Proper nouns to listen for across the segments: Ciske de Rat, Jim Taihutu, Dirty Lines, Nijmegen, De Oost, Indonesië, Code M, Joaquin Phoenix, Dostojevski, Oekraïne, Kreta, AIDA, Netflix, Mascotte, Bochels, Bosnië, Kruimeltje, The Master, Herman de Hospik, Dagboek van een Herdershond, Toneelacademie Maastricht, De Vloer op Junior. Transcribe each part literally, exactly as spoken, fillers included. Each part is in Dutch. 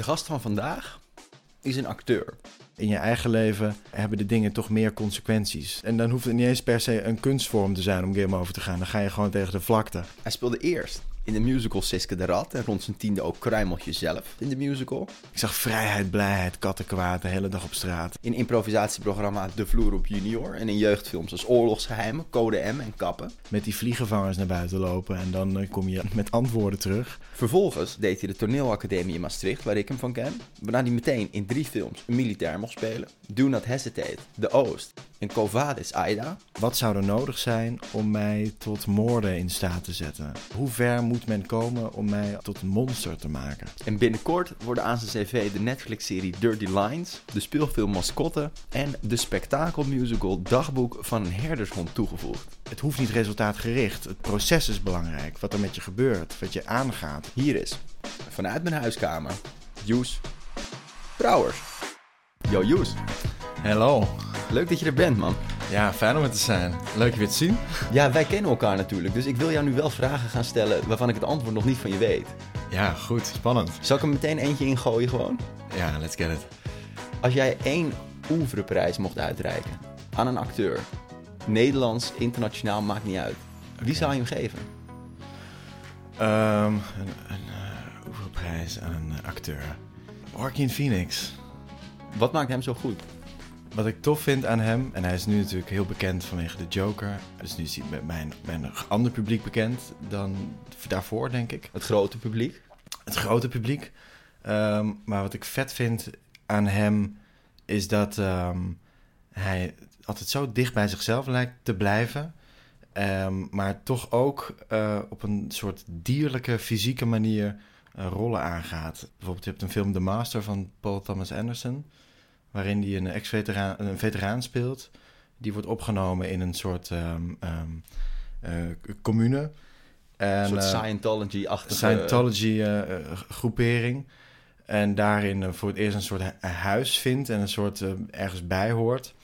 De gast van vandaag is een acteur. In je eigen leven hebben de dingen toch meer consequenties. En dan hoeft het niet eens per se een kunstvorm te zijn om game over te gaan. Dan ga je gewoon tegen de vlakte. Hij speelde eerst in de musical Ciske de Rat en rond zijn tiende ook Kruimeltje zelf in de musical. Ik zag vrijheid, blijheid, kattenkwaad de hele dag op straat. In improvisatieprogramma De Vloer op Junior en in jeugdfilms als Oorlogsgeheimen, Code M en Kappen. Met die vliegenvangers naar buiten lopen en dan kom je met antwoorden terug. Vervolgens deed hij de Toneelacademie Maastricht, waar ik hem van ken. Waarna hij meteen in drie films een militair mocht spelen. Do Not Hesitate, De Oost en Kova is AIDA. Wat zou er nodig zijn om mij tot moorden in staat te zetten? Hoe ver moet men komen om mij tot een monster te maken? En binnenkort worden aan zijn cv de Netflix-serie Dirty Lines, de speelfilm Mascotte en de spektakelmusical Dagboek van een Herdershond toegevoegd. Het hoeft niet resultaatgericht. Het proces is belangrijk. Wat er met je gebeurt, wat je aangaat. Hier is, vanuit mijn huiskamer, Joes Brouwers. Yo Joes. Hallo. Leuk dat je er bent, man. Ja, fijn om het te zijn. Leuk je weer te zien. Ja, wij kennen elkaar natuurlijk, dus ik wil jou nu wel vragen gaan stellen waarvan ik het antwoord nog niet van je weet. Ja, goed. Spannend. Zal ik er meteen eentje in gooien gewoon? Ja, let's get it. Als jij één oeuvreprijs mocht uitreiken aan een acteur, Nederlands, internationaal, maakt niet uit. Wie okay. zou je hem geven? Um, een een uh, oeuvreprijs aan een acteur. Joaquin Phoenix. Wat maakt hem zo goed? Wat ik tof vind aan hem, en hij is nu natuurlijk heel bekend vanwege de Joker. Dus nu is hij bij, mijn, bij een ander publiek bekend dan daarvoor, denk ik. Het grote publiek? Het grote publiek. Um, maar wat ik vet vind aan hem is dat um, hij altijd zo dicht bij zichzelf lijkt te blijven. Um, maar toch ook uh, op een soort dierlijke, fysieke manier uh, rollen aangaat. Bijvoorbeeld, je hebt een film The Master van Paul Thomas Anderson, waarin hij een ex-veteraan een veteraan speelt. Die wordt opgenomen in een soort um, um, uh, commune. En, een soort Scientology-achtige... Scientology-groepering. Uh, en daarin uh, voor het eerst een soort huis vindt en een soort uh, ergens bij hoort.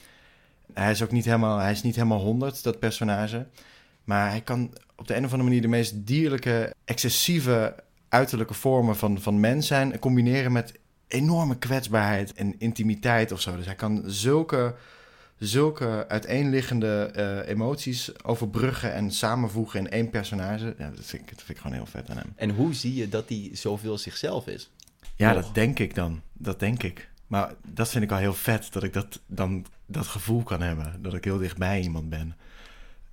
Hij is ook niet helemaal, hij is niet helemaal honderd, dat personage. Maar hij kan op de een of andere manier de meest dierlijke, excessieve uiterlijke vormen van, van mens zijn combineren met enorme kwetsbaarheid en intimiteit of zo. Dus hij kan zulke, zulke uiteenliggende uh, emoties overbruggen en samenvoegen in één personage. Ja, dat vind ik, dat vind ik gewoon heel vet aan hem. En hoe zie je dat hij zoveel zichzelf is? Ja, oh. dat denk ik dan. Dat denk ik. Maar dat vind ik al heel vet, dat ik dat, dan, dat gevoel kan hebben. Dat ik heel dichtbij iemand ben.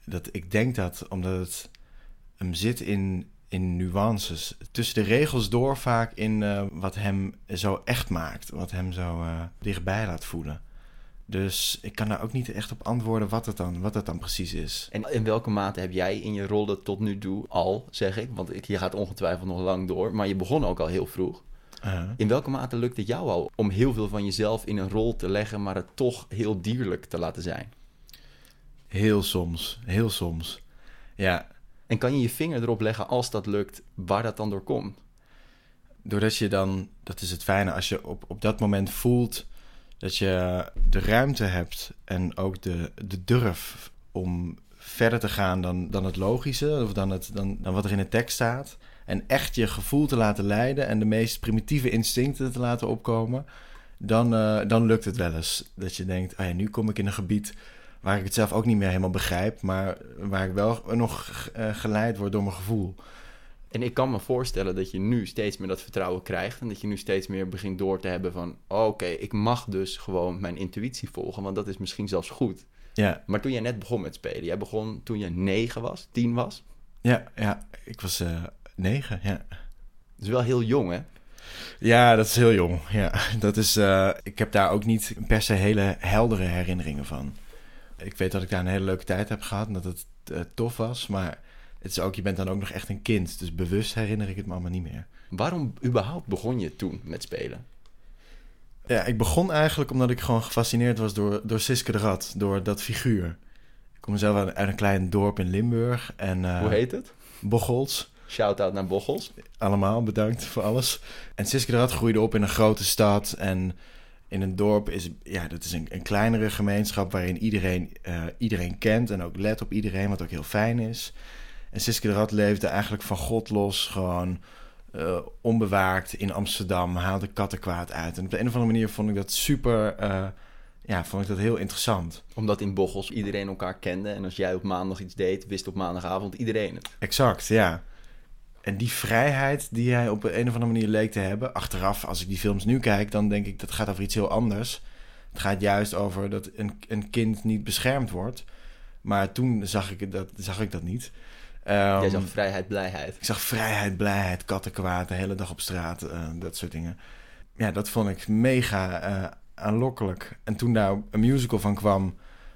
Dat, ik denk dat, omdat het hem zit in... in nuances. Tussen de regels door vaak in uh, wat hem zo echt maakt. Wat hem zo uh, dichtbij laat voelen. Dus ik kan daar ook niet echt op antwoorden wat het dan, wat het dan precies is. En in welke mate heb jij in je rollen tot nu toe al, zeg ik, want ik, je gaat ongetwijfeld nog lang door, maar je begon ook al heel vroeg. Uh-huh. In welke mate lukt het jou al om heel veel van jezelf in een rol te leggen, maar het toch heel dierlijk te laten zijn? Heel soms, heel soms. Ja. En kan je je vinger erop leggen, als dat lukt, waar dat dan door komt? Doordat je dan, dat is het fijne, als je op, op dat moment voelt dat je de ruimte hebt en ook de, de durf om verder te gaan dan, dan het logische of dan, het, dan, dan wat er in de tekst staat. En echt je gevoel te laten leiden en de meest primitieve instincten te laten opkomen, dan, uh, dan lukt het wel eens. Dat je denkt, ah ja, nu kom ik in een gebied waar ik het zelf ook niet meer helemaal begrijp, maar waar ik wel nog geleid word door mijn gevoel. En ik kan me voorstellen dat je nu steeds meer dat vertrouwen krijgt en dat je nu steeds meer begint door te hebben van, oké, okay, ik mag dus gewoon mijn intuïtie volgen, want dat is misschien zelfs goed. Ja. Maar toen jij net begon met spelen, jij begon toen je negen was, tien was? Ja, ja, ik was uh, negen, ja. Dat is wel heel jong, hè? Ja, dat is heel jong, ja. Dat is, uh, ik heb daar ook niet per se hele heldere herinneringen van. Ik weet dat ik daar een hele leuke tijd heb gehad en dat het uh, tof was. Maar het is ook, je bent dan ook nog echt een kind. Dus bewust herinner ik het me allemaal niet meer. Waarom überhaupt begon je toen met spelen? Ja, ik begon eigenlijk omdat ik gewoon gefascineerd was door, door Ciske de Rat. Door dat figuur. Ik kom zelf uit, uit een klein dorp in Limburg. En, uh, hoe heet het? Bochels. Shout-out naar Bochels. Allemaal, bedankt voor alles. En Ciske de Rat groeide op in een grote stad en... in een dorp is, ja, dat is een, een kleinere gemeenschap waarin iedereen, uh, iedereen kent en ook let op iedereen, wat ook heel fijn is. En Ciske de Rat leefde eigenlijk van God los, gewoon uh, onbewaakt in Amsterdam, haalde kattenkwaad uit. En op de een of andere manier vond ik dat super... Uh, ja, vond ik dat heel interessant. Omdat in Bochels iedereen elkaar kende. En als jij op maandag iets deed, wist op maandagavond iedereen het. Exact, ja. En die vrijheid die hij op een of andere manier leek te hebben... achteraf, als ik die films nu kijk, dan denk ik... dat gaat over iets heel anders. Het gaat juist over dat een, een kind niet beschermd wordt. Maar toen zag ik dat, zag ik dat niet. Um, Jij zag vrijheid, blijheid. Ik zag vrijheid, blijheid, kattenkwaad, de hele dag op straat. Uh, dat soort dingen. Ja, dat vond ik mega uh, aanlokkelijk. En toen daar een musical van kwam...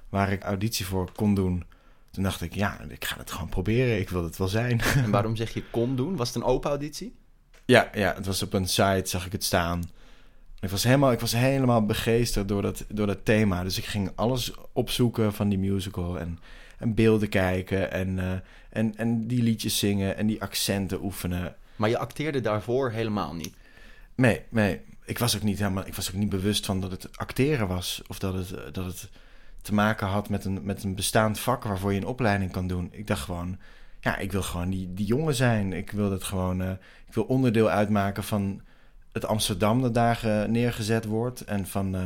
waar ik auditie voor kon doen... Toen dacht ik, ja, ik ga het gewoon proberen. Ik wil het wel zijn. En waarom zeg je kon doen? Was het een open auditie? Ja, ja, het was op een site, zag ik het staan. Ik was helemaal, ik was helemaal begeesterd door dat, door dat thema. Dus ik ging alles opzoeken van die musical. En, en beelden kijken. En, uh, en, en die liedjes zingen. En die accenten oefenen. Maar je acteerde daarvoor helemaal niet? Nee, nee. Ik was ook niet, helemaal, ik was ook niet bewust van dat het acteren was. Of dat het... Dat het te maken had met een, met een bestaand vak waarvoor je een opleiding kan doen. Ik dacht gewoon, ja, ik wil gewoon die, die jongen zijn. Ik wil dat gewoon, uh, ik wil onderdeel uitmaken van het Amsterdam dat daar uh, neergezet wordt. En van, uh,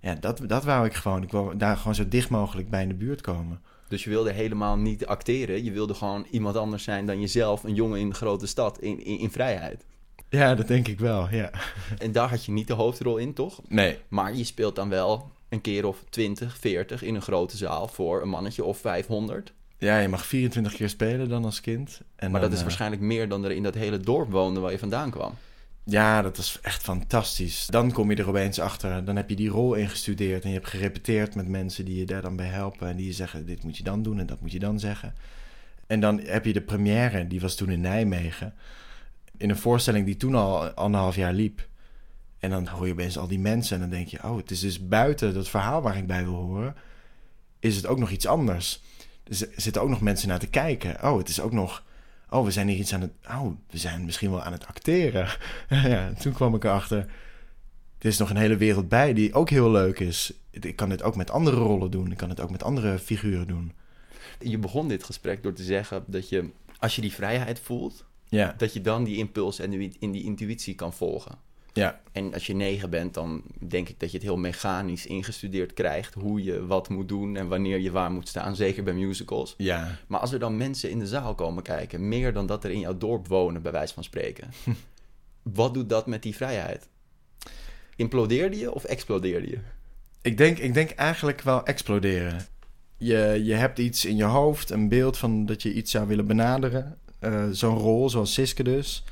ja, dat, dat wou ik gewoon. Ik wou daar gewoon zo dicht mogelijk bij in de buurt komen. Dus je wilde helemaal niet acteren. Je wilde gewoon iemand anders zijn dan jezelf, een jongen in de grote stad, in, in, in vrijheid. Ja, dat denk ik wel, ja. En daar had je niet de hoofdrol in, toch? Nee. Maar je speelt dan wel... een keer of twintig, veertig in een grote zaal voor een mannetje of vijfhonderd. Ja, je mag vierentwintig keer spelen dan als kind. En maar dan, dat is waarschijnlijk meer dan er in dat hele dorp woonde waar je vandaan kwam. Ja, dat was echt fantastisch. Dan kom je er opeens achter. Dan heb je die rol ingestudeerd en je hebt gerepeteerd met mensen die je daar dan bij helpen. En die je zeggen, dit moet je dan doen en dat moet je dan zeggen. En dan heb je de première, die was toen in Nijmegen. In een voorstelling die toen al anderhalf jaar liep. En dan hoor je opeens al die mensen en dan denk je... oh, het is dus buiten dat verhaal waar ik bij wil horen... is het ook nog iets anders. Dus er zitten ook nog mensen naar te kijken. Oh, het is ook nog... oh, we zijn hier iets aan het... oh, we zijn misschien wel aan het acteren. Ja, toen kwam ik erachter... er is nog een hele wereld bij die ook heel leuk is. Ik kan dit ook met andere rollen doen. Ik kan het ook met andere figuren doen. Je begon dit gesprek door te zeggen dat je... als je die vrijheid voelt... ja. Dat je dan die impuls en die, in die intuïtie kan volgen. Ja. En als je negen bent, dan denk ik dat je het heel mechanisch ingestudeerd krijgt... hoe je wat moet doen en wanneer je waar moet staan, zeker bij musicals. Ja. Maar als er dan mensen in de zaal komen kijken... meer dan dat er in jouw dorp wonen, bij wijze van spreken... wat doet dat met die vrijheid? Implodeerde je of explodeerde je? Ik denk, ik denk eigenlijk wel exploderen. Je, je hebt iets in je hoofd, een beeld van dat je iets zou willen benaderen. Uh, zo'n rol, zoals Ciske dus...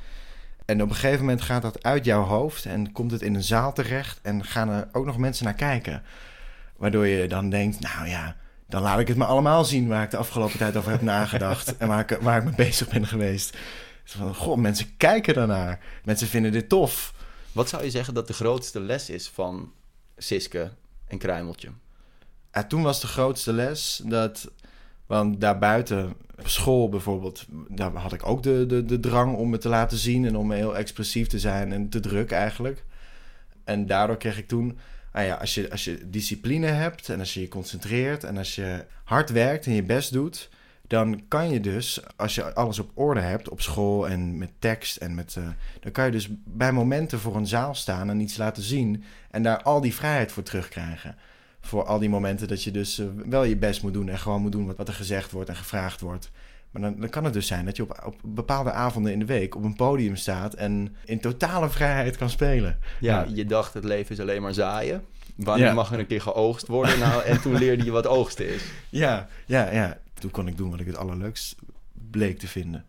En op een gegeven moment gaat dat uit jouw hoofd en komt het in een zaal terecht en gaan er ook nog mensen naar kijken. Waardoor je dan denkt, nou ja, dan laat ik het maar allemaal zien waar ik de afgelopen tijd over heb nagedacht en waar ik, waar ik mee bezig ben geweest. Dus van, goh, mensen kijken daarnaar. Mensen vinden dit tof. Wat zou je zeggen dat de grootste les is van Ciske en Kruimeltje? Ja, toen was de grootste les dat... want daarbuiten, op school bijvoorbeeld... daar had ik ook de, de, de drang om me te laten zien... en om heel expressief te zijn en te druk eigenlijk. En daardoor kreeg ik toen... ah ja, als je, als je discipline hebt en als je je concentreert... en als je hard werkt en je best doet... dan kan je dus, als je alles op orde hebt... op school en met tekst en met... Uh, dan kan je dus bij momenten voor een zaal staan en iets laten zien... en daar al die vrijheid voor terugkrijgen... voor al die momenten dat je dus wel je best moet doen... en gewoon moet doen wat er gezegd wordt en gevraagd wordt. Maar dan, dan kan het dus zijn dat je op, op bepaalde avonden in de week... op een podium staat en in totale vrijheid kan spelen. Ja, ja. Je dacht het leven is alleen maar zaaien. Wanneer ja. mag er een keer geoogst worden? Nou, en toen leerde je wat oogsten is. Ja, ja, ja. Toen kon ik doen wat ik het allerleukst bleek te vinden.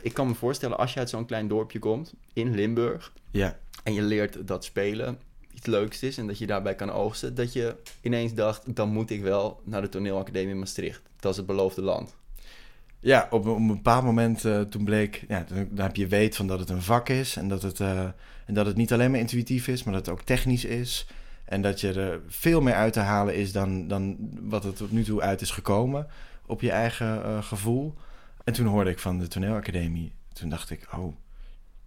Ik kan me voorstellen, als je uit zo'n klein dorpje komt... in Limburg, ja. en je leert dat spelen... iets leukst is en dat je daarbij kan oogsten... dat je ineens dacht, dan moet ik wel naar de Toneelacademie Maastricht. Dat is het beloofde land. Ja, op, op een bepaald moment uh, toen bleek... Ja, toen, dan heb je weet van dat het een vak is... En dat, het, uh, en dat het niet alleen maar intuïtief is... maar dat het ook technisch is. En dat je er veel meer uit te halen is... dan, dan wat er tot nu toe uit is gekomen... op je eigen uh, gevoel. En toen hoorde ik van de Toneelacademie. Toen dacht ik, oh,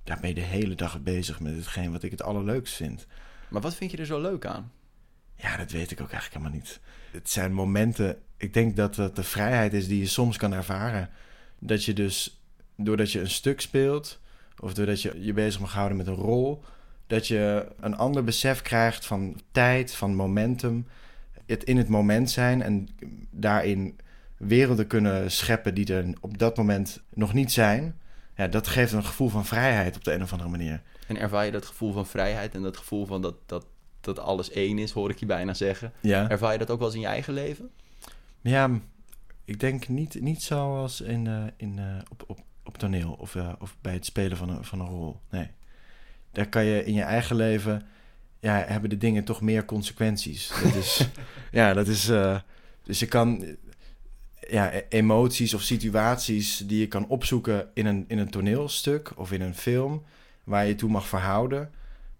daar ben je de hele dag bezig... met hetgeen wat ik het allerleukst vind... Maar wat vind je er zo leuk aan? Ja, dat weet ik ook eigenlijk helemaal niet. Het zijn momenten... Ik denk dat dat de vrijheid is die je soms kan ervaren. Dat je dus, doordat je een stuk speelt... of doordat je je bezig mag houden met een rol, dat je een ander besef krijgt van tijd, van momentum, het in het moment zijn en daarin werelden kunnen scheppen die er op dat moment nog niet zijn. Ja, dat geeft een gevoel van vrijheid op de een of andere manier. En ervaar je dat gevoel van vrijheid en dat gevoel van dat, dat, dat alles één is, hoor ik je bijna zeggen. Ja. Ervaar je dat ook wel eens in je eigen leven? Ja, ik denk niet, niet zoals in, uh, in, uh, op, op, op toneel of, uh, of bij het spelen van een, van een rol. Nee. Daar kan je in je eigen leven, ja, hebben de dingen toch meer consequenties. Dat is, ja, dat is, uh, dus je kan, ja, emoties of situaties die je kan opzoeken in een, in een toneelstuk of in een film waar je toe mag verhouden.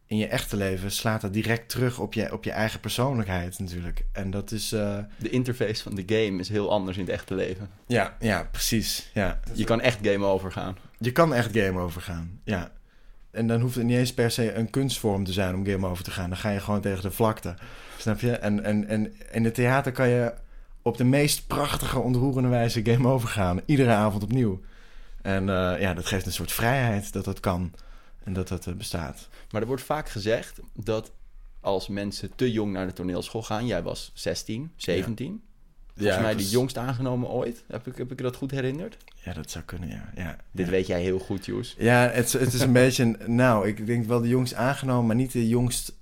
In je echte leven slaat dat direct terug op je, op je eigen persoonlijkheid natuurlijk. En dat is... Uh... De interface van de game is heel anders in het echte leven. Ja, ja, precies. Ja. Je kan echt game over gaan. Je kan echt game over gaan, ja. En dan hoeft het niet eens per se een kunstvorm te zijn om game over te gaan. Dan ga je gewoon tegen de vlakte, snap je? En, en, en in het theater kan je op de meest prachtige, ontroerende wijze game over gaan. Iedere avond opnieuw. En uh, ja, dat geeft een soort vrijheid dat dat kan. En dat dat bestaat. Maar er wordt vaak gezegd dat als mensen te jong naar de toneelschool gaan... Jij was zestien, zeventien. Ja. Volgens ja, mij was... de jongst aangenomen ooit. Heb ik, heb ik dat goed herinnerd? Ja, dat zou kunnen, ja. ja Dit ja. weet jij heel goed, Joes. Ja, het, het is een beetje... Nou, ik denk wel de jongst aangenomen... maar niet de jongst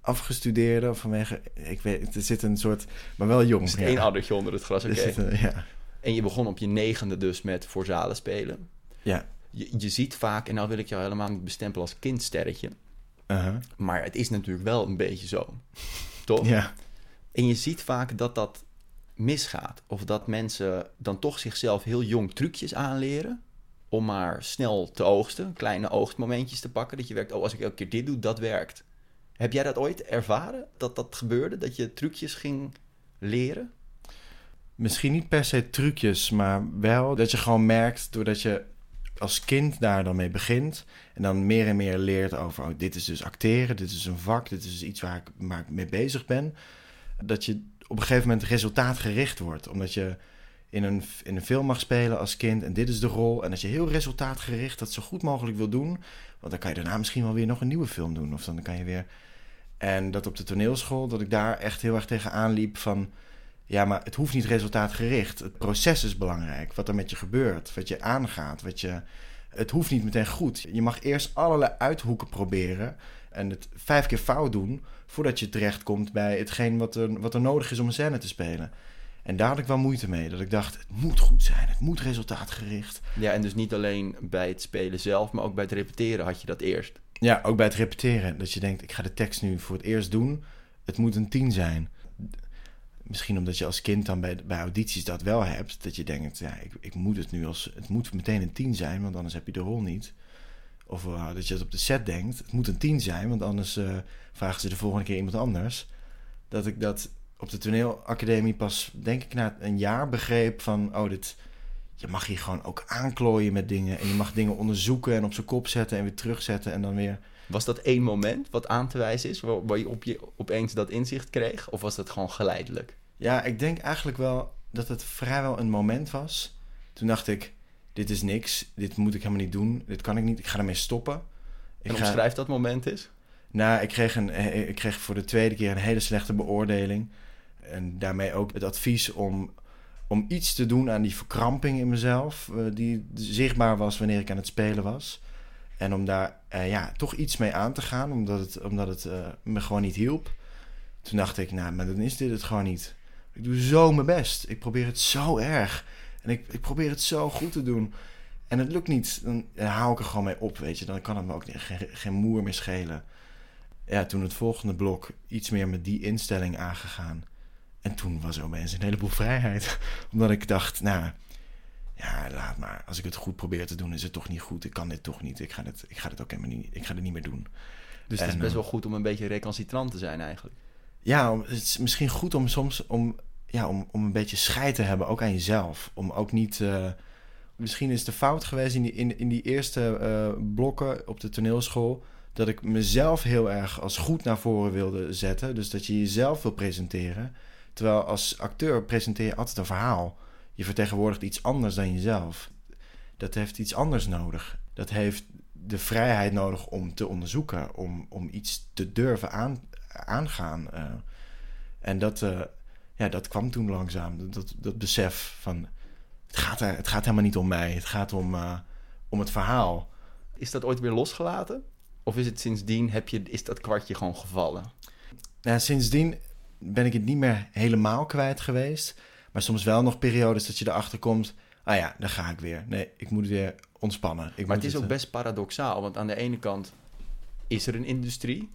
afgestudeerde. Vanwege... Ik weet, er zit een soort... Maar wel jong. Er zit ja. één addertje onder het gras, oké. Okay. Ja. En je begon op je negende dus met voor zalen spelen. Ja. Je, je ziet vaak, en nou wil ik jou helemaal niet bestempelen als kindsterretje. Uh-huh. Maar het is natuurlijk wel een beetje zo. Toch? Ja. En je ziet vaak dat dat misgaat. Of dat mensen dan toch zichzelf heel jong trucjes aanleren. Om maar snel te oogsten. Kleine oogstmomentjes te pakken. Dat je werkt, oh, als ik elke keer dit doe, dat werkt. Heb jij dat ooit ervaren? Dat dat gebeurde? Dat je trucjes ging leren? Misschien niet per se trucjes. Maar wel dat je gewoon merkt doordat je... als kind daar dan mee begint en dan meer en meer leert over... Oh, dit is dus acteren, dit is een vak, dit is iets waar ik, waar ik mee bezig ben... dat je op een gegeven moment resultaatgericht wordt. Omdat je in een, in een film mag spelen als kind en dit is de rol... en dat je heel resultaatgericht dat zo goed mogelijk wil doen... want dan kan je daarna misschien wel weer nog een nieuwe film doen... of dan kan je weer... En dat op de toneelschool, dat ik daar echt heel erg tegenaan liep van... Ja, maar het hoeft niet resultaatgericht. Het proces is belangrijk. Wat er met je gebeurt, wat je aangaat. Wat je... Het hoeft niet meteen goed. Je mag eerst allerlei uithoeken proberen... en het vijf keer fout doen... voordat je terechtkomt bij hetgeen wat er, wat er nodig is om een scène te spelen. En daar had ik wel moeite mee. Dat ik dacht, het moet goed zijn. Het moet resultaatgericht. Ja, en dus niet alleen bij het spelen zelf... maar ook bij het repeteren had je dat eerst. Ja, ook bij het repeteren. Dat je denkt, ik ga de tekst nu voor het eerst doen. Het moet een tien zijn. Misschien omdat je als kind dan bij, bij audities dat wel hebt. Dat je denkt, ja, ik, ik moet het nu als... Het moet meteen een tien zijn, want anders heb je de rol niet. Of uh, dat je dat op de set denkt. Het moet een tien zijn, want anders uh, vragen ze de volgende keer iemand anders. Dat ik dat op de toneelacademie pas, denk ik, na een jaar begreep van... Oh, dit, je mag hier gewoon ook aanklooien met dingen. En je mag dingen onderzoeken en op zijn kop zetten en weer terugzetten en dan weer... Was dat één moment wat aan te wijzen is, waar je, op je opeens dat inzicht kreeg? Of was dat gewoon geleidelijk? Ja, ik denk eigenlijk wel dat het vrijwel een moment was. Toen dacht ik, dit is niks, dit moet ik helemaal niet doen, dit kan ik niet, ik ga ermee stoppen. Ik en omschrijf ga... dat moment eens? Nou, ik kreeg, een, ik kreeg voor de tweede keer een hele slechte beoordeling. En daarmee ook het advies om, om iets te doen aan die verkramping in mezelf... die zichtbaar was wanneer ik aan het spelen was... En om daar eh, ja, toch iets mee aan te gaan, omdat het, omdat het uh, me gewoon niet hielp. Toen dacht ik, nou, maar dan is dit het gewoon niet. Ik doe zo mijn best. Ik probeer het zo erg. En ik, ik probeer het zo goed te doen. En het lukt niet. Dan hou ik er gewoon mee op, weet je. Dan kan het me ook geen, geen moer meer schelen. Ja, toen het volgende blok iets meer met die instelling aangegaan. En toen was er opeens een heleboel vrijheid. Omdat ik dacht, nou... Ja, laat maar. Als ik het goed probeer te doen, is het toch niet goed. Ik kan dit toch niet. Ik ga dit, ik ga dit ook helemaal niet. Ik ga dit niet meer doen. Dus het en, is best wel goed om een beetje recalcitrant te zijn eigenlijk. Ja, om, het is misschien goed om soms om, ja, om, om een beetje scheid te hebben, ook aan jezelf. Om ook niet... Uh, misschien is de fout geweest in die, in, in die eerste uh, blokken op de toneelschool... dat ik mezelf heel erg als goed naar voren wilde zetten. Dus dat je jezelf wil presenteren. Terwijl als acteur presenteer je altijd een verhaal. Je vertegenwoordigt iets anders dan jezelf. Dat heeft iets anders nodig. Dat heeft de vrijheid nodig om te onderzoeken, om, om iets te durven aan, aangaan. Uh, en dat, uh, ja, dat kwam toen langzaam, dat, dat besef van... Het gaat, er, het gaat helemaal niet om mij, het gaat om, uh, om het verhaal. Is dat ooit weer losgelaten? Of is het sindsdien, heb je, is dat kwartje gewoon gevallen? Nou, sindsdien ben ik het niet meer helemaal kwijt geweest. Maar soms wel nog periodes dat je erachter komt... Ah ja, daar ga ik weer. Nee, ik moet weer ontspannen. Ik maar het is het, ook best paradoxaal. Want aan de ene kant is er een industrie...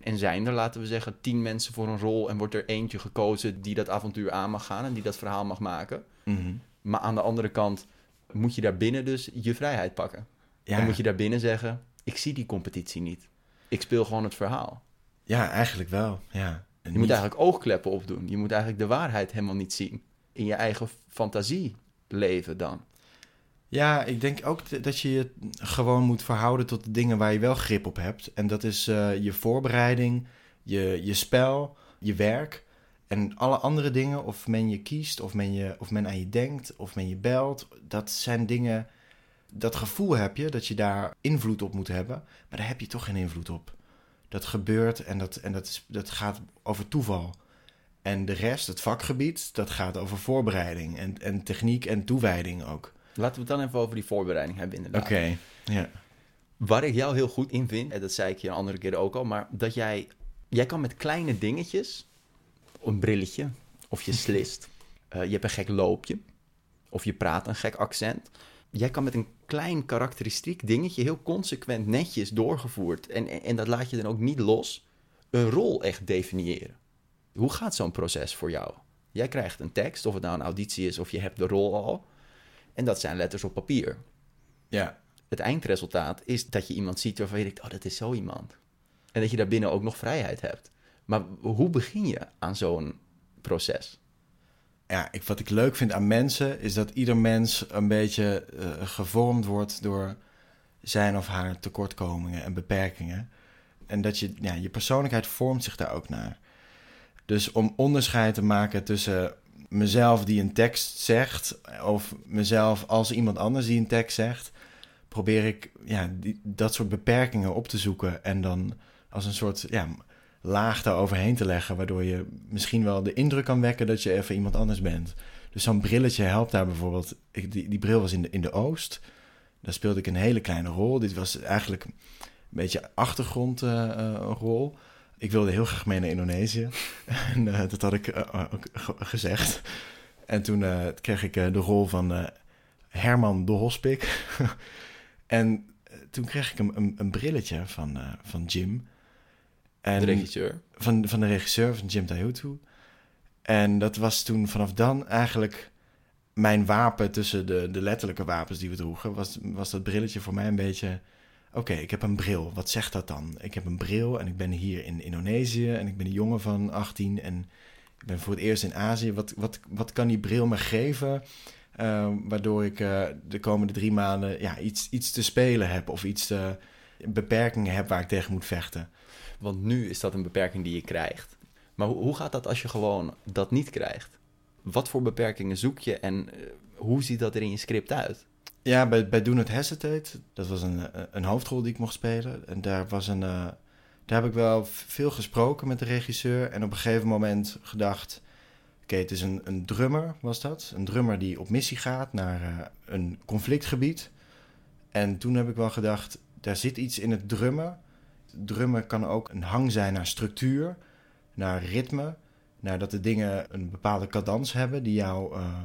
En zijn er, laten we zeggen, tien mensen voor een rol... en wordt er eentje gekozen die dat avontuur aan mag gaan... en die dat verhaal mag maken. Mm-hmm. Maar aan de andere kant moet je daarbinnen dus je vrijheid pakken. Ja. En moet je daarbinnen zeggen... ik zie die competitie niet. Ik speel gewoon het verhaal. Ja, eigenlijk wel. Ja. Je niet... moet eigenlijk oogkleppen opdoen. Je moet eigenlijk de waarheid helemaal niet zien. In je eigen fantasie leven dan. Ja, ik denk ook dat je je gewoon moet verhouden... tot de dingen waar je wel grip op hebt. En dat is uh, je voorbereiding, je, je spel, je werk... En alle andere dingen, of men je kiest, of men, je, of men aan je denkt, of men je belt... dat zijn dingen... Dat gevoel heb je, dat je daar invloed op moet hebben... maar daar heb je toch geen invloed op. Dat gebeurt en dat, en dat, is, dat gaat over toeval. En de rest, het vakgebied, dat gaat over voorbereiding... en, en techniek en toewijding ook. Laten we het dan even over die voorbereiding hebben inderdaad. Oké, okay, ja. Waar ik jou heel goed in vind, en dat zei ik je een andere keer ook al... maar dat jij... Jij kan met kleine dingetjes... een brilletje, of je slist. Uh, je hebt een gek loopje, of je praat een gek accent. Jij kan met een klein karakteristiek dingetje heel consequent netjes doorgevoerd... en, en, en dat laat je dan ook niet los, een rol echt definiëren. Hoe gaat zo'n proces voor jou? Jij krijgt een tekst, of het nou een auditie is of je hebt de rol al... en dat zijn letters op papier. Ja. Het eindresultaat is dat je iemand ziet waarvan je denkt... oh, dat is zo iemand. En dat je daarbinnen ook nog vrijheid hebt... Maar hoe begin je aan zo'n proces? Ja, ik, wat ik leuk vind aan mensen... is dat ieder mens een beetje uh, gevormd wordt... door zijn of haar tekortkomingen en beperkingen. En dat je, ja, je persoonlijkheid vormt zich daar ook naar. Dus om onderscheid te maken tussen mezelf die een tekst zegt... of mezelf als iemand anders die een tekst zegt... probeer ik ja, die, dat soort beperkingen op te zoeken... en dan als een soort... Ja, laag daar overheen te leggen... waardoor je misschien wel de indruk kan wekken... dat je even iemand anders bent. Dus zo'n brilletje helpt daar bijvoorbeeld. Ik, die, die bril was in de, in de Oost. Daar speelde ik een hele kleine rol. Dit was eigenlijk een beetje achtergrondrol. Uh, ik wilde heel graag mee naar Indonesië. en uh, dat had ik uh, ook g- gezegd. En toen uh, kreeg ik uh, de rol van uh, Herman de Hospik. en toen kreeg ik een, een, een brilletje van, uh, van Jim... En de regisseur. Van, van de regisseur, van Jim Taihutu. En dat was toen vanaf dan eigenlijk mijn wapen tussen de, de letterlijke wapens die we droegen. Was, was dat brilletje voor mij een beetje... Oké, okay, ik heb een bril. Wat zegt dat dan? Ik heb een bril en ik ben hier in Indonesië en ik ben een jongen van achttien. En ik ben voor het eerst in Azië. Wat, wat, wat kan die bril me geven? Uh, waardoor ik uh, de komende drie maanden ja, iets, iets te spelen heb of iets te, beperkingen heb waar ik tegen moet vechten. Want nu is dat een beperking die je krijgt. Maar hoe gaat dat als je gewoon dat niet krijgt? Wat voor beperkingen zoek je en hoe ziet dat er in je script uit? Ja, bij, bij Do Not Hesitate, dat was een, een hoofdrol die ik mocht spelen. En daar, was een, uh, daar heb ik wel veel gesproken met de regisseur. En op een gegeven moment gedacht... Oké, okay, het is een, een drummer, was dat. Een drummer die op missie gaat naar uh, een conflictgebied. En toen heb ik wel gedacht, daar zit iets in het drummen... Drummen kan ook een hang zijn naar structuur, naar ritme, naar dat de dingen een bepaalde cadans hebben die jou uh,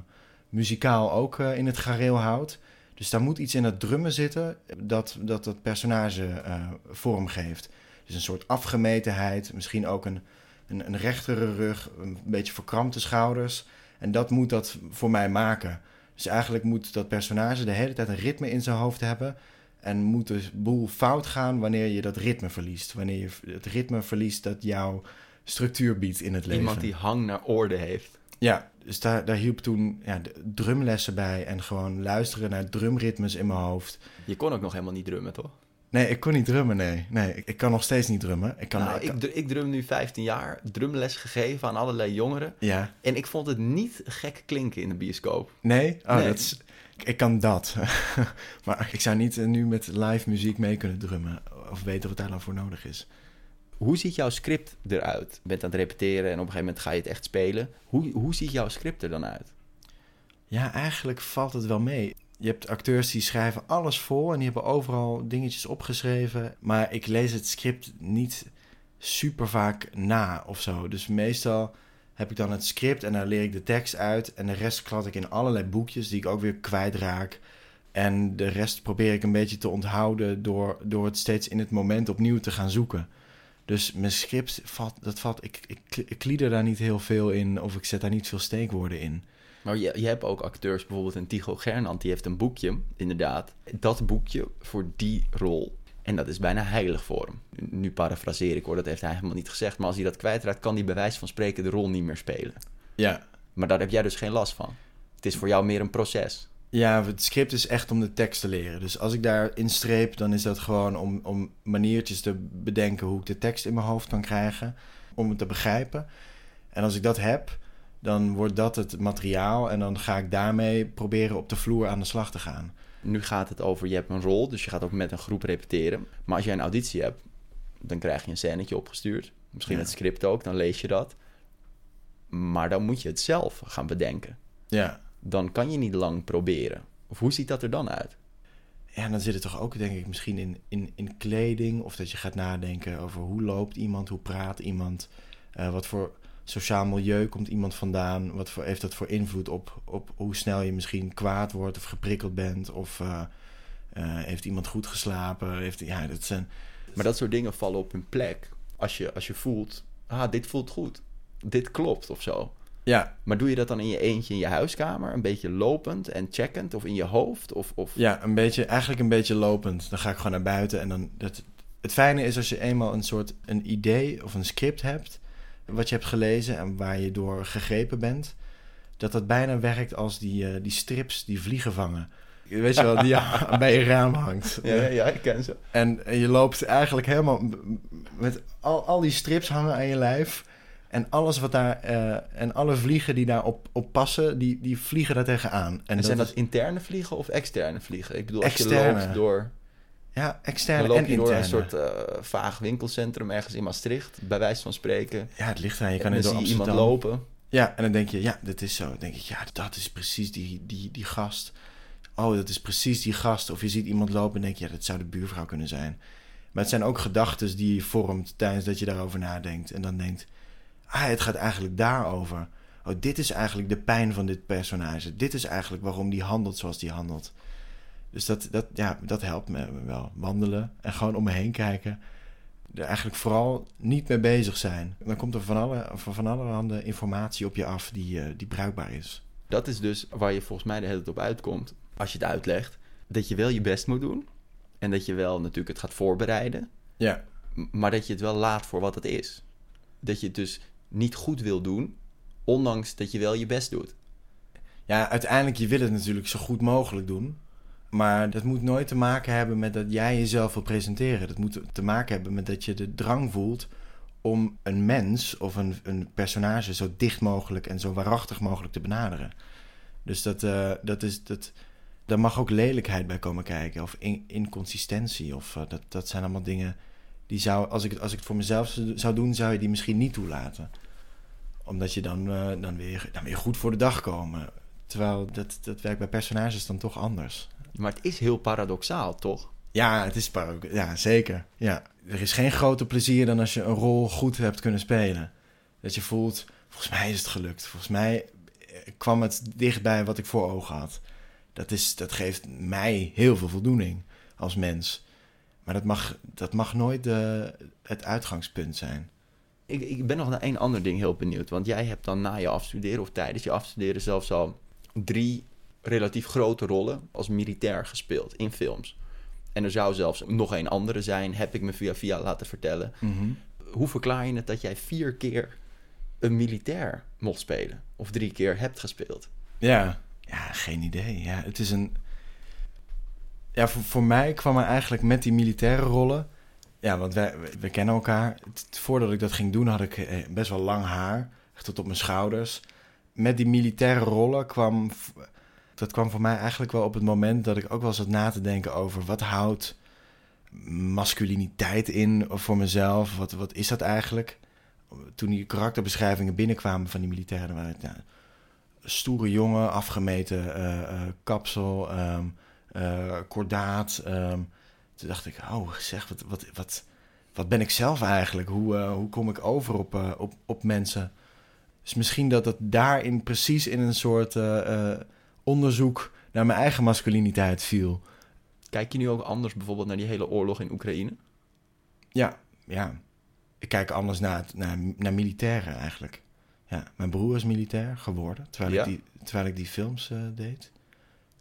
muzikaal ook uh, in het gareel houdt. Dus daar moet iets in dat drummen zitten dat dat, dat personage uh, vorm geeft. Dus een soort afgemetenheid, misschien ook een, een, een rechtere rug, een beetje verkrampte schouders. En dat moet dat voor mij maken. Dus eigenlijk moet dat personage de hele tijd een ritme in zijn hoofd hebben... En moet de boel fout gaan wanneer je dat ritme verliest. Wanneer je het ritme verliest dat jouw structuur biedt in het leven. Iemand die hang naar orde heeft. Ja, dus daar, daar hielp toen ja, drumlessen bij. En gewoon luisteren naar drumritmes in mijn hoofd. Je kon ook nog helemaal niet drummen, toch? Nee, ik kon niet drummen, nee. Nee, ik, ik kan nog steeds niet drummen. Ik, kan, nou, ik, kan... ik, ik drum nu vijftien jaar. Drumles gegeven aan allerlei jongeren. Ja. En ik vond het niet gek klinken in de bioscoop. Nee? Oh, nee. Dat is... ik kan dat. Maar ik zou niet nu met live muziek mee kunnen drummen. Of weten wat daar dan voor nodig is. Hoe ziet jouw script eruit? Je bent aan het repeteren en op een gegeven moment ga je het echt spelen. Hoe, hoe ziet jouw script er dan uit? Ja, eigenlijk valt het wel mee. Je hebt acteurs die schrijven alles vol en die hebben overal dingetjes opgeschreven. Maar ik lees het script niet super vaak na of zo. Dus meestal heb ik dan het script en daar leer ik de tekst uit. En de rest klad ik in allerlei boekjes die ik ook weer kwijtraak. En de rest probeer ik een beetje te onthouden door, door het steeds in het moment opnieuw te gaan zoeken. Dus mijn script, valt, dat valt, ik, ik, ik klieder daar niet heel veel in of ik zet daar niet veel steekwoorden in. Maar je, je hebt ook acteurs, bijvoorbeeld een Tygo Gernand, die heeft een boekje, inderdaad. Dat boekje voor die rol. En dat is bijna heilig voor hem. Nu parafraseer ik hoor, dat heeft hij helemaal niet gezegd. Maar als hij dat kwijtraakt, kan hij bij wijze van spreken de rol niet meer spelen. Ja. Maar daar heb jij dus geen last van. Het is voor jou meer een proces. Ja, het script is echt om de tekst te leren. Dus als ik daarin streep, dan is dat gewoon om, om maniertjes te bedenken hoe ik de tekst in mijn hoofd kan krijgen. Om het te begrijpen. En als ik dat heb, dan wordt dat het materiaal en dan ga ik daarmee proberen op de vloer aan de slag te gaan. Nu gaat het over, je hebt een rol, dus je gaat ook met een groep repeteren. Maar als jij een auditie hebt, dan krijg je een scènetje opgestuurd. Misschien ja. Het script ook, dan lees je dat. Maar dan moet je het zelf gaan bedenken. Ja. Dan kan je niet lang proberen. Of hoe ziet dat er dan uit? Ja, dan zit het toch ook, denk ik, misschien in, in, in kleding. Of dat je gaat nadenken over hoe loopt iemand, hoe praat iemand. Uh, wat voor sociaal milieu komt iemand vandaan? Wat voor, heeft dat voor invloed op, op hoe snel je misschien kwaad wordt of geprikkeld bent? Of uh, uh, heeft iemand goed geslapen? Heeft, ja, dat zijn... Maar dat soort dingen vallen op hun plek. Als je, als je voelt, ah, dit voelt goed. Dit klopt of zo. Ja. Maar doe je dat dan in je eentje in je huiskamer? Een beetje lopend en checkend? Of in je hoofd? Of, of... Ja, een beetje, eigenlijk een beetje lopend. Dan ga ik gewoon naar buiten. En dan dat, het fijne is als je eenmaal een soort een idee of een script hebt, wat je hebt gelezen en waar je door gegrepen bent, dat dat bijna werkt als die, uh, die strips die vliegen vangen. Weet je wel, die bij je raam hangt. Ja, ja, ik ken ze. En, en je loopt eigenlijk helemaal met al, al die strips hangen aan je lijf. En alles wat daar, uh, en alle vliegen die daar op, op passen, die, die vliegen daar tegenaan. En, en dat zijn dat is... interne vliegen of externe vliegen? Ik bedoel, als externe. Je loopt door... Ja, externe en Dan loop je en door interne. Een soort uh, vaag winkelcentrum ergens in Maastricht, bij wijze van spreken. Ja, het ligt aan. Je kan en dan door zie je iemand lopen. Ja, en dan denk je, ja, dat is zo. Dan denk ik, ja, dat is precies die, die, die gast. Oh, dat is precies die gast. Of je ziet iemand lopen en denk je, ja, dat zou de buurvrouw kunnen zijn. Maar het zijn ook gedachten die je vormt tijdens dat je daarover nadenkt. En dan denkt, ah, het gaat eigenlijk daarover. Oh, dit is eigenlijk de pijn van dit personage. Dit is eigenlijk waarom die handelt zoals die handelt. Dus dat, dat, ja, dat helpt me wel. Wandelen en gewoon om me heen kijken. Er eigenlijk vooral niet mee bezig zijn. Dan komt er van alle, van allerhande informatie op je af die, die bruikbaar is. Dat is dus waar je volgens mij de hele tijd op uitkomt. Als je het uitlegt. Dat je wel je best moet doen. En dat je wel natuurlijk het gaat voorbereiden. Ja. Maar dat je het wel laat voor wat het is. Dat je het dus niet goed wil doen. Ondanks dat je wel je best doet. Ja, uiteindelijk je wil het natuurlijk zo goed mogelijk doen. Maar dat moet nooit te maken hebben met dat jij jezelf wil presenteren. Dat moet te maken hebben met dat je de drang voelt om een mens of een, een personage zo dicht mogelijk en zo waarachtig mogelijk te benaderen. Dus dat, uh, dat is, dat, daar mag ook lelijkheid bij komen kijken of in, inconsistentie. Of, uh, dat, dat zijn allemaal dingen die zou, als ik, als ik het voor mezelf zou doen, zou je die misschien niet toelaten. Omdat je dan, uh, dan, weer, dan weer goed voor de dag komen. Terwijl dat, dat werkt bij personages dan toch anders. Maar het is heel paradoxaal, toch? Ja, het is paradoxaal. Ja, zeker. Ja. Er is geen groter plezier dan als je een rol goed hebt kunnen spelen. Dat je voelt, volgens mij is het gelukt. Volgens mij kwam het dichtbij wat ik voor ogen had. Dat, is, dat geeft mij heel veel voldoening als mens. Maar dat mag, dat mag nooit de, het uitgangspunt zijn. Ik, ik ben nog naar één ander ding heel benieuwd. Want jij hebt dan na je afstuderen of tijdens je afstuderen zelfs al drie relatief grote rollen als militair gespeeld in films. En er zou zelfs nog een andere zijn, heb ik me via via laten vertellen. Mm-hmm. Hoe verklaar je het dat jij vier keer een militair mocht spelen? Of drie keer hebt gespeeld? Ja, ja geen idee. Ja, het is een... ja, voor, voor mij kwam er eigenlijk met die militaire rollen... Ja, want wij, we kennen elkaar. Voordat ik dat ging doen had ik best wel lang haar. Tot op mijn schouders. Met die militaire rollen kwam... dat kwam voor mij eigenlijk wel op het moment dat ik ook wel zat na te denken over wat houdt masculiniteit in voor mezelf. Wat, wat is dat eigenlijk? Toen die karakterbeschrijvingen binnenkwamen van die militairen, waren het, nou, stoere jongen, afgemeten uh, uh, kapsel, um, uh, kordaat. Um. Toen dacht ik, oh zeg, wat, wat, wat, wat ben ik zelf eigenlijk? Hoe, uh, hoe kom ik over op, uh, op, op mensen? Dus misschien dat dat daarin precies in een soort uh, uh, onderzoek naar mijn eigen masculiniteit viel. Kijk je nu ook anders bijvoorbeeld naar die hele oorlog in Oekraïne? Ja, ja. Ik kijk anders naar, naar, naar militairen eigenlijk. Ja, mijn broer is militair geworden, terwijl, ja. ik, die, terwijl ik die films uh, deed.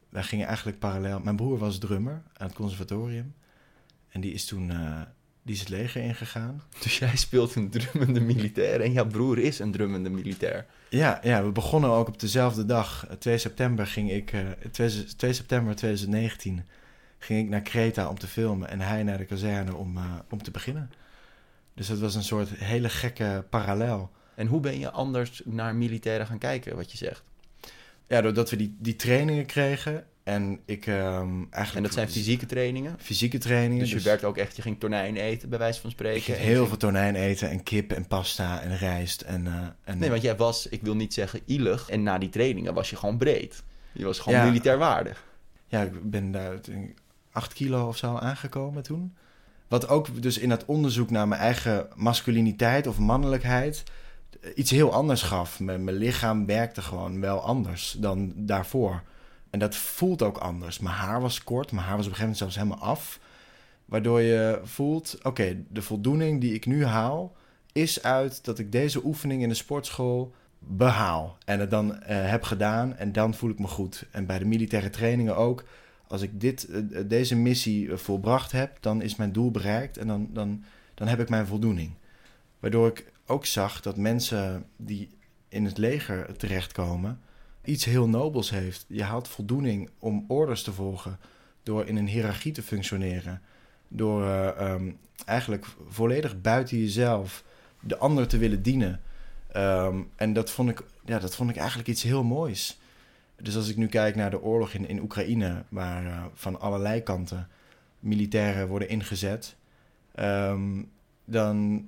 Wij gingen eigenlijk parallel. Mijn broer was drummer aan het conservatorium. En die is toen uh, die is het leger ingegaan. Dus jij speelt een drummende militair en jouw broer is een drummende militair. Ja, ja, we begonnen ook op dezelfde dag. twee september ging ik, uh, twee september twintig negentien ging ik naar Kreta om te filmen en hij naar de kazerne om, uh, om te beginnen. Dus dat was een soort hele gekke parallel. En hoe ben je anders naar militairen gaan kijken, wat je zegt? Ja, doordat we die, die trainingen kregen. En ik um, eigenlijk... En dat zijn fysieke trainingen? Fysieke trainingen. Dus je dus... werkt ook echt, je ging tonijn eten, bij wijze van spreken? Ik ging heel ging... veel tonijn eten en kip en pasta en rijst en... Uh, en nee, want jij was, ik wil niet zeggen ielig, en na die trainingen was je gewoon breed. Je was gewoon ja, militair waardig. Ja, ik ben daar acht kilo of zo aangekomen toen. Wat ook dus in dat onderzoek naar mijn eigen masculiniteit of mannelijkheid iets heel anders gaf. Mijn, mijn lichaam werkte gewoon wel anders dan daarvoor. En dat voelt ook anders. Mijn haar was kort, mijn haar was op een gegeven moment zelfs helemaal af. Waardoor je voelt, oké, okay, de voldoening die ik nu haal is uit dat ik deze oefening in de sportschool behaal. En het dan uh, heb gedaan en dan voel ik me goed. En bij de militaire trainingen ook. Als ik dit, uh, deze missie uh, volbracht heb, dan is mijn doel bereikt en dan, dan, dan heb ik mijn voldoening. Waardoor ik ook zag dat mensen die in het leger terechtkomen iets heel nobels heeft. Je haalt voldoening om orders te volgen, door in een hiërarchie te functioneren, door uh, um, eigenlijk volledig buiten jezelf de ander te willen dienen. Um, en dat vond ik, ja, dat vond ik eigenlijk iets heel moois. Dus als ik nu kijk naar de oorlog in, in Oekraïne, waar uh, van allerlei kanten militairen worden ingezet, um, dan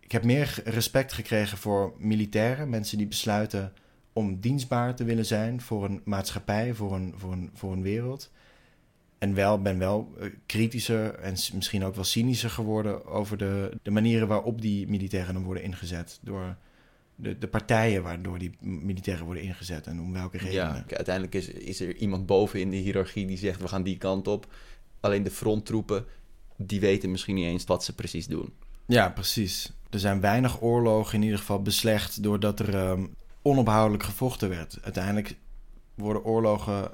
ik heb meer respect gekregen voor militairen, mensen die besluiten om dienstbaar te willen zijn voor een maatschappij, voor een, voor een, voor een wereld. En wel ben wel kritischer en misschien ook wel cynischer geworden over de, de manieren waarop die militairen dan worden ingezet. Door de, de partijen waardoor die militairen worden ingezet en om welke redenen. Ja, uiteindelijk is, is er iemand boven in de hiërarchie die zegt we gaan die kant op. Alleen de fronttroepen, die weten misschien niet eens wat ze precies doen. Ja, precies. Er zijn weinig oorlogen in ieder geval beslecht doordat er um, onophoudelijk gevochten werd. Uiteindelijk worden oorlogen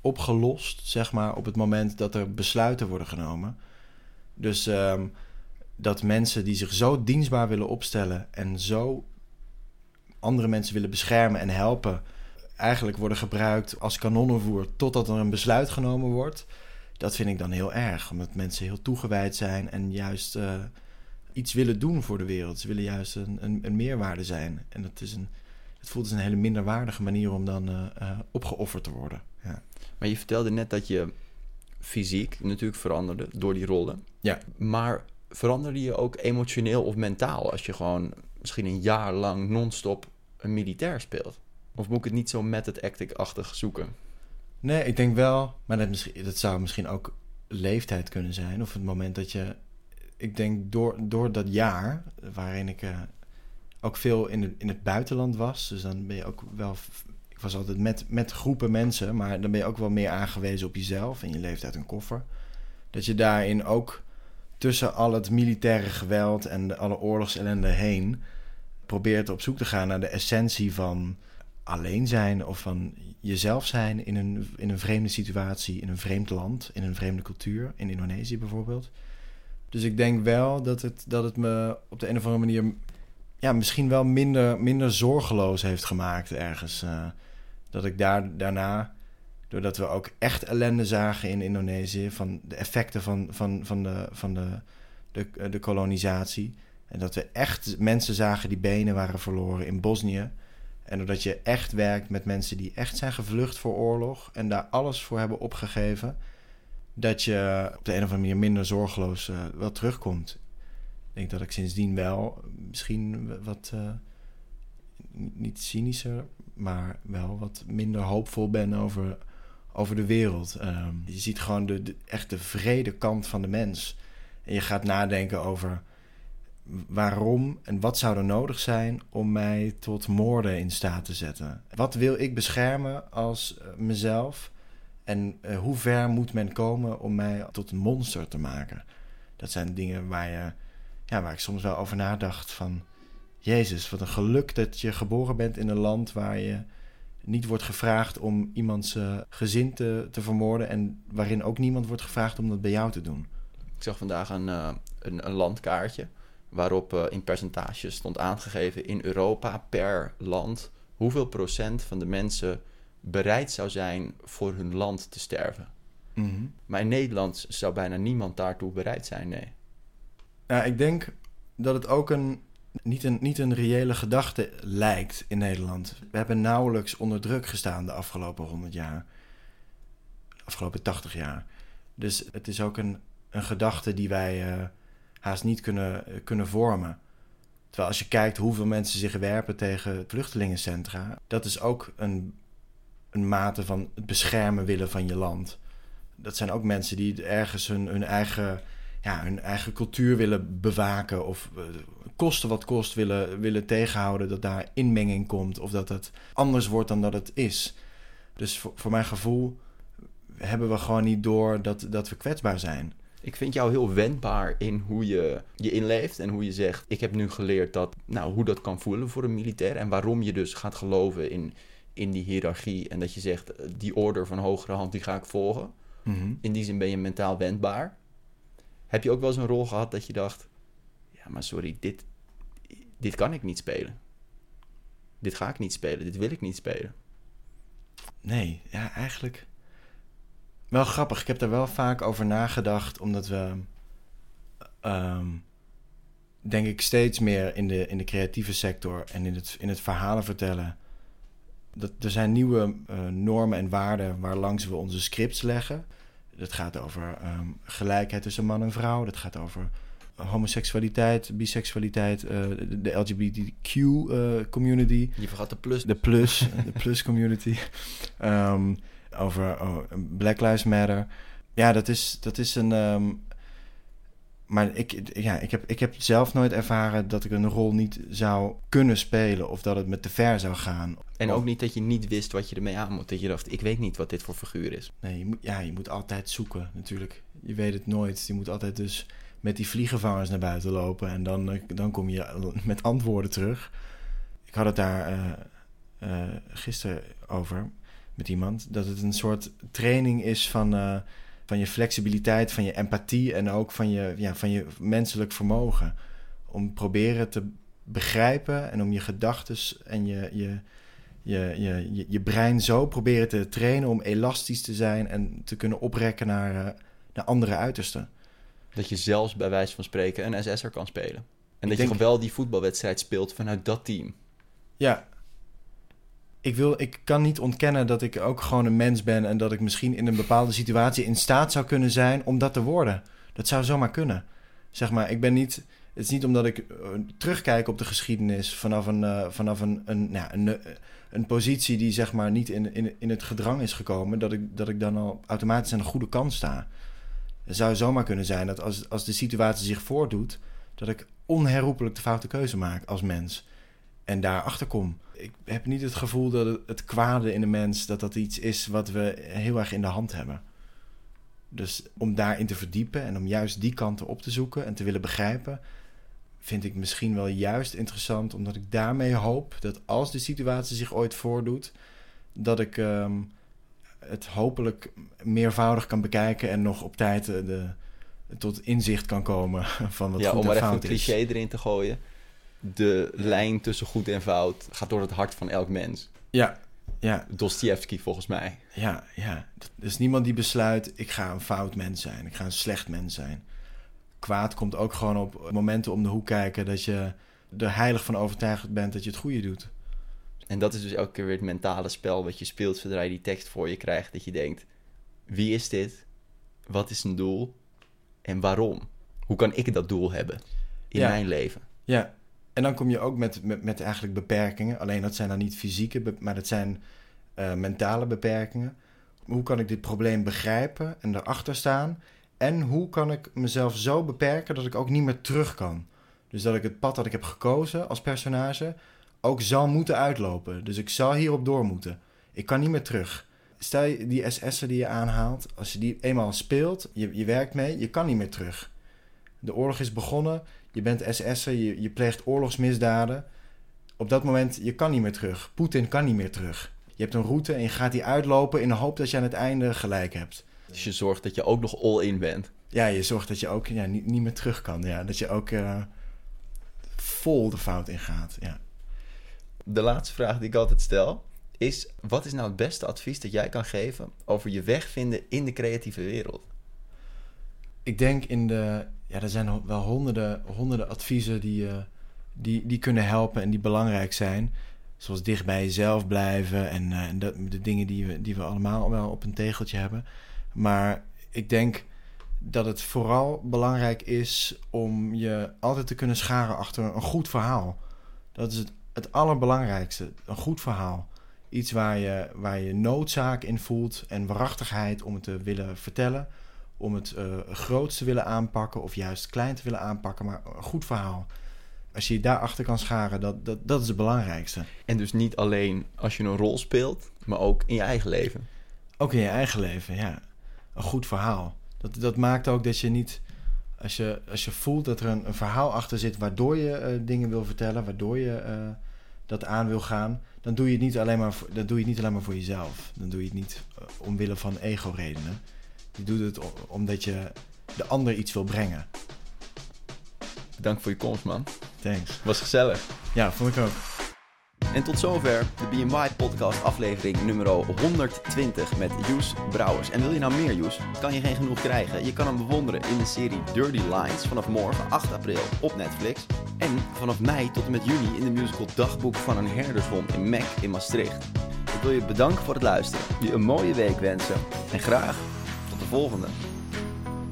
opgelost, zeg maar, op het moment dat er besluiten worden genomen. Dus um, dat mensen die zich zo dienstbaar willen opstellen en zo andere mensen willen beschermen en helpen, eigenlijk worden gebruikt als kanonnenvoer totdat er een besluit genomen wordt. Dat vind ik dan heel erg, omdat mensen heel toegewijd zijn en juist uh, iets willen doen voor de wereld. Ze willen juist een, een, een meerwaarde zijn. En dat is een, het voelt als een hele minderwaardige manier om dan uh, uh, opgeofferd te worden. Ja. Maar je vertelde net dat je fysiek natuurlijk veranderde door die rollen. Ja. Maar veranderde je ook emotioneel of mentaal als je gewoon misschien een jaar lang non-stop een militair speelt? Of moet ik het niet zo method acting-achtig zoeken? Nee, ik denk wel. Maar dat, misschien, dat zou misschien ook leeftijd kunnen zijn. Of het moment dat je... Ik denk door, door dat jaar, waarin ik uh, ook veel in, de, in het buitenland was. Dus dan ben je ook wel... Ik was altijd met, met groepen mensen. Maar dan ben je ook wel meer aangewezen op jezelf. En je leeft uit een koffer. Dat je daarin ook tussen al het militaire geweld en de, alle oorlogsellende heen probeert op zoek te gaan naar de essentie van alleen zijn of van jezelf zijn in een, in een vreemde situatie, in een vreemd land, in een vreemde cultuur, in Indonesië bijvoorbeeld. Dus ik denk wel dat het, dat het me op de een of andere manier ja, misschien wel minder, minder zorgeloos heeft gemaakt ergens. Uh, dat ik daar, daarna, doordat we ook echt ellende zagen in Indonesië, van de effecten van, van, van, de, van de, de, de kolonisatie. En dat we echt mensen zagen die benen waren verloren in Bosnië. En doordat je echt werkt met mensen die echt zijn gevlucht voor oorlog en daar alles voor hebben opgegeven, dat je op de een of andere manier minder zorgeloos uh, wel terugkomt. Ik denk dat ik sindsdien wel misschien wat, uh, niet cynischer, maar wel wat minder hoopvol ben over, over de wereld. Uh, je ziet gewoon de, de, echt de wrede kant van de mens. En je gaat nadenken over waarom en wat zou er nodig zijn om mij tot moorden in staat te zetten. Wat wil ik beschermen als mezelf? En uh, hoe ver moet men komen om mij tot een monster te maken? Dat zijn dingen waar, je, ja, waar ik soms wel over nadacht van, Jezus, wat een geluk dat je geboren bent in een land waar je niet wordt gevraagd om iemands uh, gezin te, te vermoorden en waarin ook niemand wordt gevraagd om dat bij jou te doen. Ik zag vandaag een, uh, een, een landkaartje waarop uh, in percentages stond aangegeven in Europa per land hoeveel procent van de mensen bereid zou zijn voor hun land te sterven. Mm-hmm. Maar in Nederland zou bijna niemand daartoe bereid zijn, nee. Nou, ik denk dat het ook een niet, een, niet een reële gedachte lijkt in Nederland. We hebben nauwelijks onder druk gestaan de afgelopen honderd jaar. De afgelopen tachtig jaar. Dus het is ook een, een gedachte die wij uh, haast niet kunnen, uh, kunnen vormen. Terwijl als je kijkt hoeveel mensen zich werpen tegen vluchtelingencentra, dat is ook een een mate van het beschermen willen van je land. Dat zijn ook mensen die ergens hun, hun, eigen, ja, hun eigen cultuur willen bewaken of uh, kosten wat kost willen, willen tegenhouden, dat daar inmenging komt of dat het anders wordt dan dat het is. Dus voor, voor mijn gevoel hebben we gewoon niet door dat, dat we kwetsbaar zijn. Ik vind jou heel wendbaar in hoe je je inleeft en hoe je zegt, ik heb nu geleerd dat, nou, hoe dat kan voelen voor een militair en waarom je dus gaat geloven in in die hiërarchie en dat je zegt, die order van hogere hand, die ga ik volgen. Mm-hmm. In die zin ben je mentaal wendbaar. Heb je ook wel eens een rol gehad dat je dacht, ja, maar sorry, dit, dit kan ik niet spelen. Dit ga ik niet spelen, dit wil ik niet spelen. Nee, ja, eigenlijk wel grappig. Ik heb daar wel vaak over nagedacht, omdat we, um, denk ik, steeds meer in de, in de creatieve sector en in het, in het verhalen vertellen, dat er zijn nieuwe uh, normen en waarden waar langs we onze scripts leggen. Dat gaat over um, gelijkheid tussen man en vrouw. Dat gaat over homoseksualiteit, biseksualiteit, uh, de, de L G B T Q-community. Uh, Je vergat de plus. De plus, de plus-community. Um, over oh, Black Lives Matter. Ja, dat is, dat is een... Um, maar ik, ja, ik, heb, ik heb zelf nooit ervaren dat ik een rol niet zou kunnen spelen of dat het me te ver zou gaan. En ook niet dat je niet wist wat je ermee aan moet. Dat je dacht, ik weet niet wat dit voor figuur is. Nee, je moet, ja, je moet altijd zoeken natuurlijk. Je weet het nooit. Je moet altijd dus met die vliegenvangers naar buiten lopen en dan, dan kom je met antwoorden terug. Ik had het daar uh, uh, gisteren over met iemand, dat het een soort training is van... Uh, van je flexibiliteit, van je empathie en ook van je, ja, van je menselijk vermogen. Om proberen te begrijpen en om je gedachten en je, je, je, je, je brein zo proberen te trainen om elastisch te zijn en te kunnen oprekken naar, uh, naar andere uitersten. Dat je zelfs bij wijze van spreken een S S'er kan spelen. En dat je gewoon wel die voetbalwedstrijd speelt vanuit dat team. Ja. Ik, wil, ik kan niet ontkennen dat ik ook gewoon een mens ben en dat ik misschien in een bepaalde situatie in staat zou kunnen zijn om dat te worden. Dat zou zomaar kunnen. Zeg maar, ik ben niet, het is niet omdat ik uh, terugkijk op de geschiedenis vanaf een, uh, vanaf een, een, nou, een, een positie die zeg maar niet in, in, in het gedrang is gekomen, dat ik, dat ik dan al automatisch aan de goede kant sta. Het zou zomaar kunnen zijn dat als, als de situatie zich voordoet, dat ik onherroepelijk de foute keuze maak als mens. En daarachter kom. Ik heb niet het gevoel dat het, het kwade in de mens, dat dat iets is wat we heel erg in de hand hebben. Dus om daarin te verdiepen en om juist die kanten op te zoeken en te willen begrijpen, vind ik misschien wel juist interessant, omdat ik daarmee hoop dat als de situatie zich ooit voordoet, dat ik um, het hopelijk meervoudig kan bekijken en nog op tijd uh, de, tot inzicht kan komen van wat ja, goed en fout is. Ja, om maar even een cliché erin te gooien. De lijn tussen goed en fout gaat door het hart van elk mens. Ja, ja. Dostojevski volgens mij. Ja, ja. Er is niemand die besluit, ik ga een fout mens zijn. Ik ga een slecht mens zijn. Kwaad komt ook gewoon op momenten om de hoek kijken dat je er heilig van overtuigd bent dat je het goede doet. En dat is dus elke keer weer het mentale spel wat je speelt zodra je die tekst voor je krijgt. Dat je denkt, wie is dit? Wat is zijn doel? En waarom? Hoe kan ik dat doel hebben in ja. mijn leven? Ja, en dan kom je ook met, met, met eigenlijk beperkingen. Alleen dat zijn dan niet fysieke, maar dat zijn uh, mentale beperkingen. Hoe kan ik dit probleem begrijpen en erachter staan? En hoe kan ik mezelf zo beperken dat ik ook niet meer terug kan? Dus dat ik het pad dat ik heb gekozen als personage ook zal moeten uitlopen. Dus ik zal hierop door moeten. Ik kan niet meer terug. Stel je die S S'en die je aanhaalt, als je die eenmaal speelt, je, je werkt mee, je kan niet meer terug. De oorlog is begonnen, je bent S S'er, je, je pleegt oorlogsmisdaden. Op dat moment, je kan niet meer terug. Poetin kan niet meer terug. Je hebt een route en je gaat die uitlopen in de hoop dat je aan het einde gelijk hebt. Dus je zorgt dat je ook nog all-in bent. Ja, je zorgt dat je ook ja, niet, niet meer terug kan. Ja. Dat je ook uh, vol de fout ingaat. Ja. De laatste vraag die ik altijd stel is, wat is nou het beste advies dat jij kan geven over je weg vinden in de creatieve wereld? Ik denk in de... Ja, er zijn wel honderden, honderden adviezen die, uh, die, die kunnen helpen en die belangrijk zijn. Zoals dicht bij jezelf blijven en, uh, en dat, de dingen die we, die we allemaal wel op een tegeltje hebben. Maar ik denk dat het vooral belangrijk is om je altijd te kunnen scharen achter een goed verhaal. Dat is het, het allerbelangrijkste, een goed verhaal. Iets waar je, waar je noodzaak in voelt en waarachtigheid om het te willen vertellen. Om het uh, groot te willen aanpakken of juist klein te willen aanpakken. Maar een goed verhaal. Als je je daarachter kan scharen, dat, dat, dat is het belangrijkste. En dus niet alleen als je een rol speelt, maar ook in je eigen leven. Ook in je eigen leven, ja. Een goed verhaal. Dat, dat maakt ook dat je niet... Als je, als je voelt dat er een, een verhaal achter zit waardoor je uh, dingen wil vertellen, waardoor je uh, dat aan wil gaan, dan doe je het niet alleen maar voor, dan doe je het niet alleen maar voor jezelf. Dan doe je het niet uh, omwille van ego-redenen. Je doet het omdat je de ander iets wil brengen. Bedankt voor je komst, man. Thanks. Was gezellig. Ja, vond ik ook. En tot zover de Be In My Podcast aflevering nummer honderdtwintig met Joes Brouwers. En wil je nou meer Joes? Kan je geen genoeg krijgen. Je kan hem bewonderen in de serie Dirty Lines vanaf morgen acht april op Netflix. En vanaf mei tot en met juni in de musical Dagboek van een Herdershond in Mac in Maastricht. Ik wil je bedanken voor het luisteren. Je een mooie week wensen. En graag tot de volgende.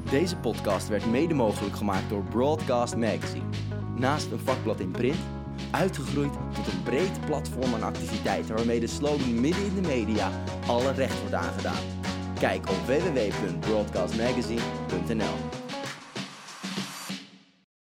Deze podcast werd mede mogelijk gemaakt door Broadcast Magazine. Naast een vakblad in print, uitgegroeid tot een breed platform aan activiteiten waarmee de slogan midden in de media alle recht wordt aangedaan. Kijk op w w w punt broadcast magazine punt n l.